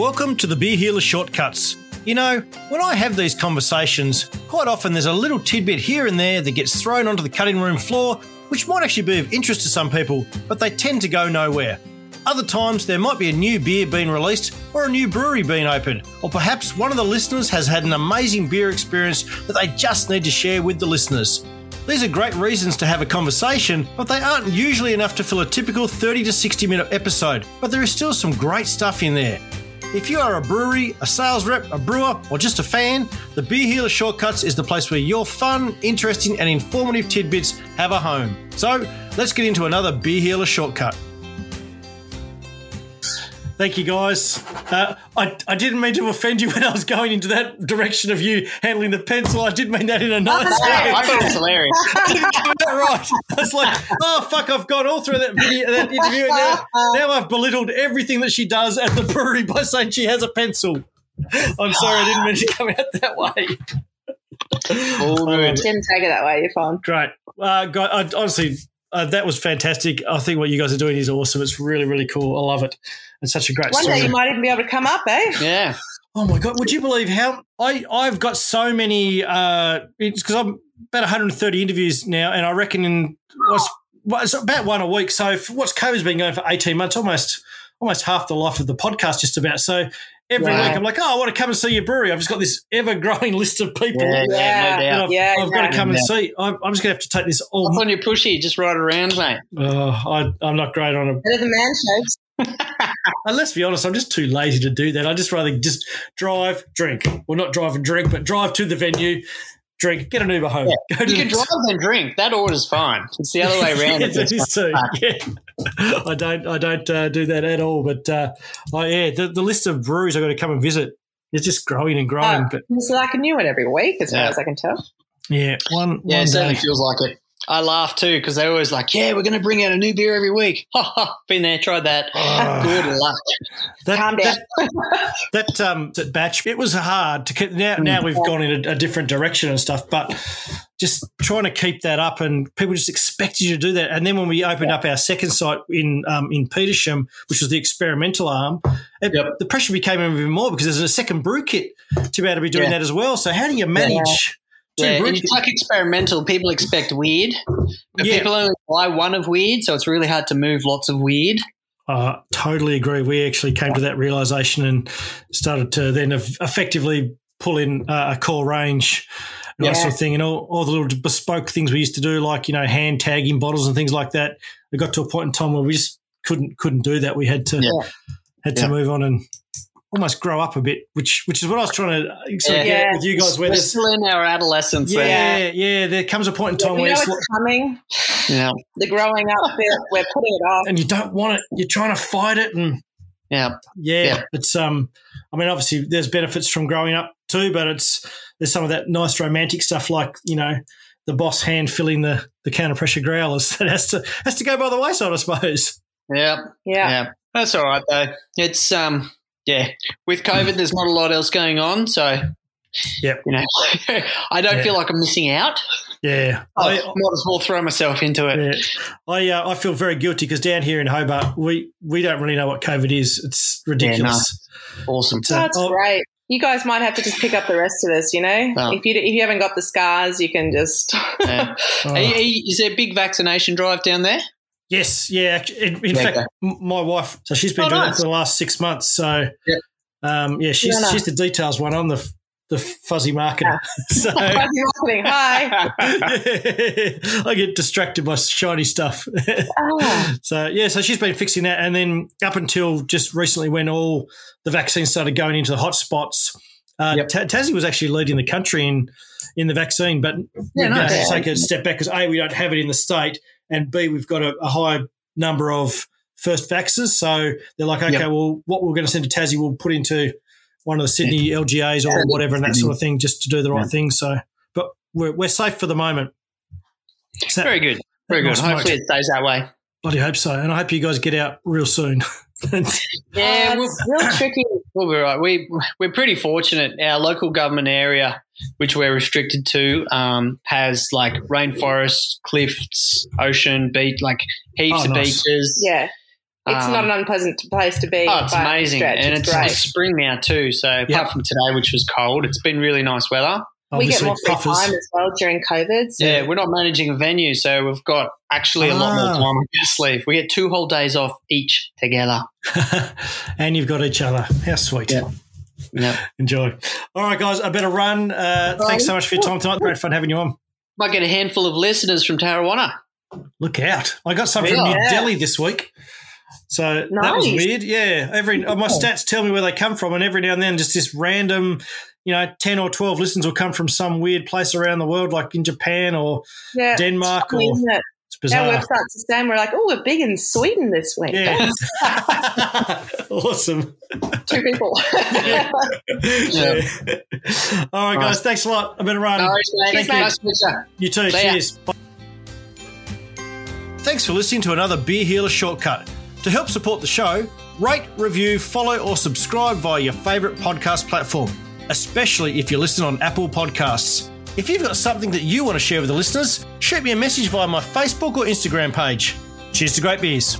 Welcome to the Beer Healer Shortcuts. You know, when I have these conversations, quite often there's a little tidbit here and there that gets thrown onto the cutting room floor, which might actually be of interest to some people, but they tend to go nowhere. Other times there might be a new beer being released or a new brewery being opened, or perhaps one of the listeners has had an amazing beer experience that they just need to share with the listeners. These are great reasons to have a conversation, but they aren't usually enough to fill a typical 30 to 60 minute episode, but there is still some great stuff in there. If you are a brewery, a sales rep, a brewer, or just a fan, the Beer Healer Shortcuts is the place where your fun, interesting, and informative tidbits have a home. So let's get into another Beer Healer Shortcut. Thank you, guys. I didn't mean to offend you when I was going into that direction of you handling the pencil. I did mean that in a nice way. I thought it was hilarious. I didn't get that right. I was like, oh, fuck, I've gone all through that interview. And now I've belittled everything that she does at the brewery by saying she has a pencil. I'm sorry, I didn't mean to come out that way. Didn't take it that way. You're fine. Great. God, honestly... that was fantastic. I think what you guys are doing is awesome. It's really, really cool. I love it. It's such a great story. One day you might even be able to come up, eh? Yeah. Oh, my God. Would you believe how I've got so many because I'm about 130 interviews now, and I reckon it's about one a week. So what's COVID's been going for 18 months, almost half the life of the podcast just about. So every week I'm like, oh, I want to come and see your brewery. I've just got this ever-growing list of people I've got to come and see. I'm just going to have to take this all. What's on your pushy? Just ride around, mate. I'm not great on them. Better than man shapes. Let's be honest, I'm just too lazy to do that. I'd just rather just drive, drink. Well, not drive and drink, but drive to the venue. Drink, get an Uber home. Yeah. You can drive and drink. That order's fine. It's the other way around. Yes, it is too. Yeah. I don't do that at all. But, the list of breweries I've got to come and visit is just growing and growing. But it's like a new one every week as far as I can tell. Yeah. One it certainly feels like it. I laugh too because they're always like, yeah, we're going to bring out a new beer every week. Ha ha, been there, tried that. Good luck. Calm down. That batch, it was hard to keep. Now we've gone in a different direction and stuff, but just trying to keep that up, and people just expect you to do that. And then when we opened up our second site in Petersham, which was the experimental arm, the pressure became even more because there's a second brew kit to be able to be doing that as well. So how do you manage and it's like experimental. People expect weird, but people only buy one of weird, so it's really hard to move lots of weird. Totally agree. We actually came to that realisation and started to then effectively pull in a core range and that sort of thing, and all the little bespoke things we used to do, like, you know, hand tagging bottles and things like that. We got to a point in time where we just couldn't do that. We had to had to move on and almost grow up a bit, which is what I was trying to sort of get with you guys. We're still in our adolescence. Yeah. There comes a point in time where it's coming. Yeah. The growing up bit, we're putting it off. And you don't want it. You're trying to fight it. And Yeah. It's, I mean, obviously there's benefits from growing up too, but there's some of that nice romantic stuff, like, you know, the boss hand filling the counter pressure growlers that has to go by the wayside, I suppose. Yeah. That's all right though. It's, with COVID, there's not a lot else going on, so you know, I don't feel like I'm missing out. Yeah, I might as well throw myself into it. Yeah. I feel very guilty because down here in Hobart, we don't really know what COVID is. It's ridiculous. Yeah, no. Awesome, that's great. You guys might have to just pick up the rest of this, you know. If you haven't got the scars, you can just. Yeah. Is there a big vaccination drive down there? Yes, yeah. In fact, my wife, so she's been doing that for the last 6 months. So, she's the details one. I'm the fuzzy marketer. So, fuzzy marketing, hi. I get distracted by shiny stuff. So she's been fixing that. And then up until just recently when all the vaccines started going into the hotspots, Tassie was actually leading the country in the vaccine. But we're going to take a step back because, A, we don't have it in the state, and B, we've got a high number of first vaxxers. So they're like, okay, well, what we're going to send to Tassie, we'll put into one of the Sydney LGAs or whatever and that sort of thing, just to do the right thing. So, but we're safe for the moment. So Very good. Hopefully it stays that way. Bloody hope so. And I hope you guys get out real soon. It's real tricky. We'll be right. We're pretty fortunate. Our local government area, which we're restricted to, has like rainforests, cliffs, ocean, beach, like heaps of beaches. Yeah. It's not an unpleasant place to be. Oh, it's amazing. And it's spring now too. So apart from today, which was cold, it's been really nice weather. Obviously, we get more free time as well during COVID. So. Yeah, we're not managing a venue, so we've got actually a lot more time on guest leave. We get 2 whole days off each together. And you've got each other. How sweet. Yeah. Yep. Enjoy. All right, guys, I better run. Thanks so much for your time tonight. Great fun having you on. Might get a handful of listeners from Tarawana. Look out. I got some from New Delhi this week. So that was weird. Yeah. My stats tell me where they come from, and every now and then just this random, 10 or 12 listens will come from some weird place around the world, like in Japan or Denmark. It's funny, isn't it? It's bizarre. Our website's the same. We're like, we're big in Sweden this week. Yeah. Awesome. 2 people. Yeah. All right, guys. Thanks a lot. I better run. No worries, mate. Thank you. You too. See Cheers. Ya. Thanks for listening to another Beer Healer Shortcut. To help support the show, rate, review, follow or subscribe via your favourite podcast platform, especially if you listen on Apple Podcasts. If you've got something that you want to share with the listeners, shoot me a message via my Facebook or Instagram page. Cheers to great beers.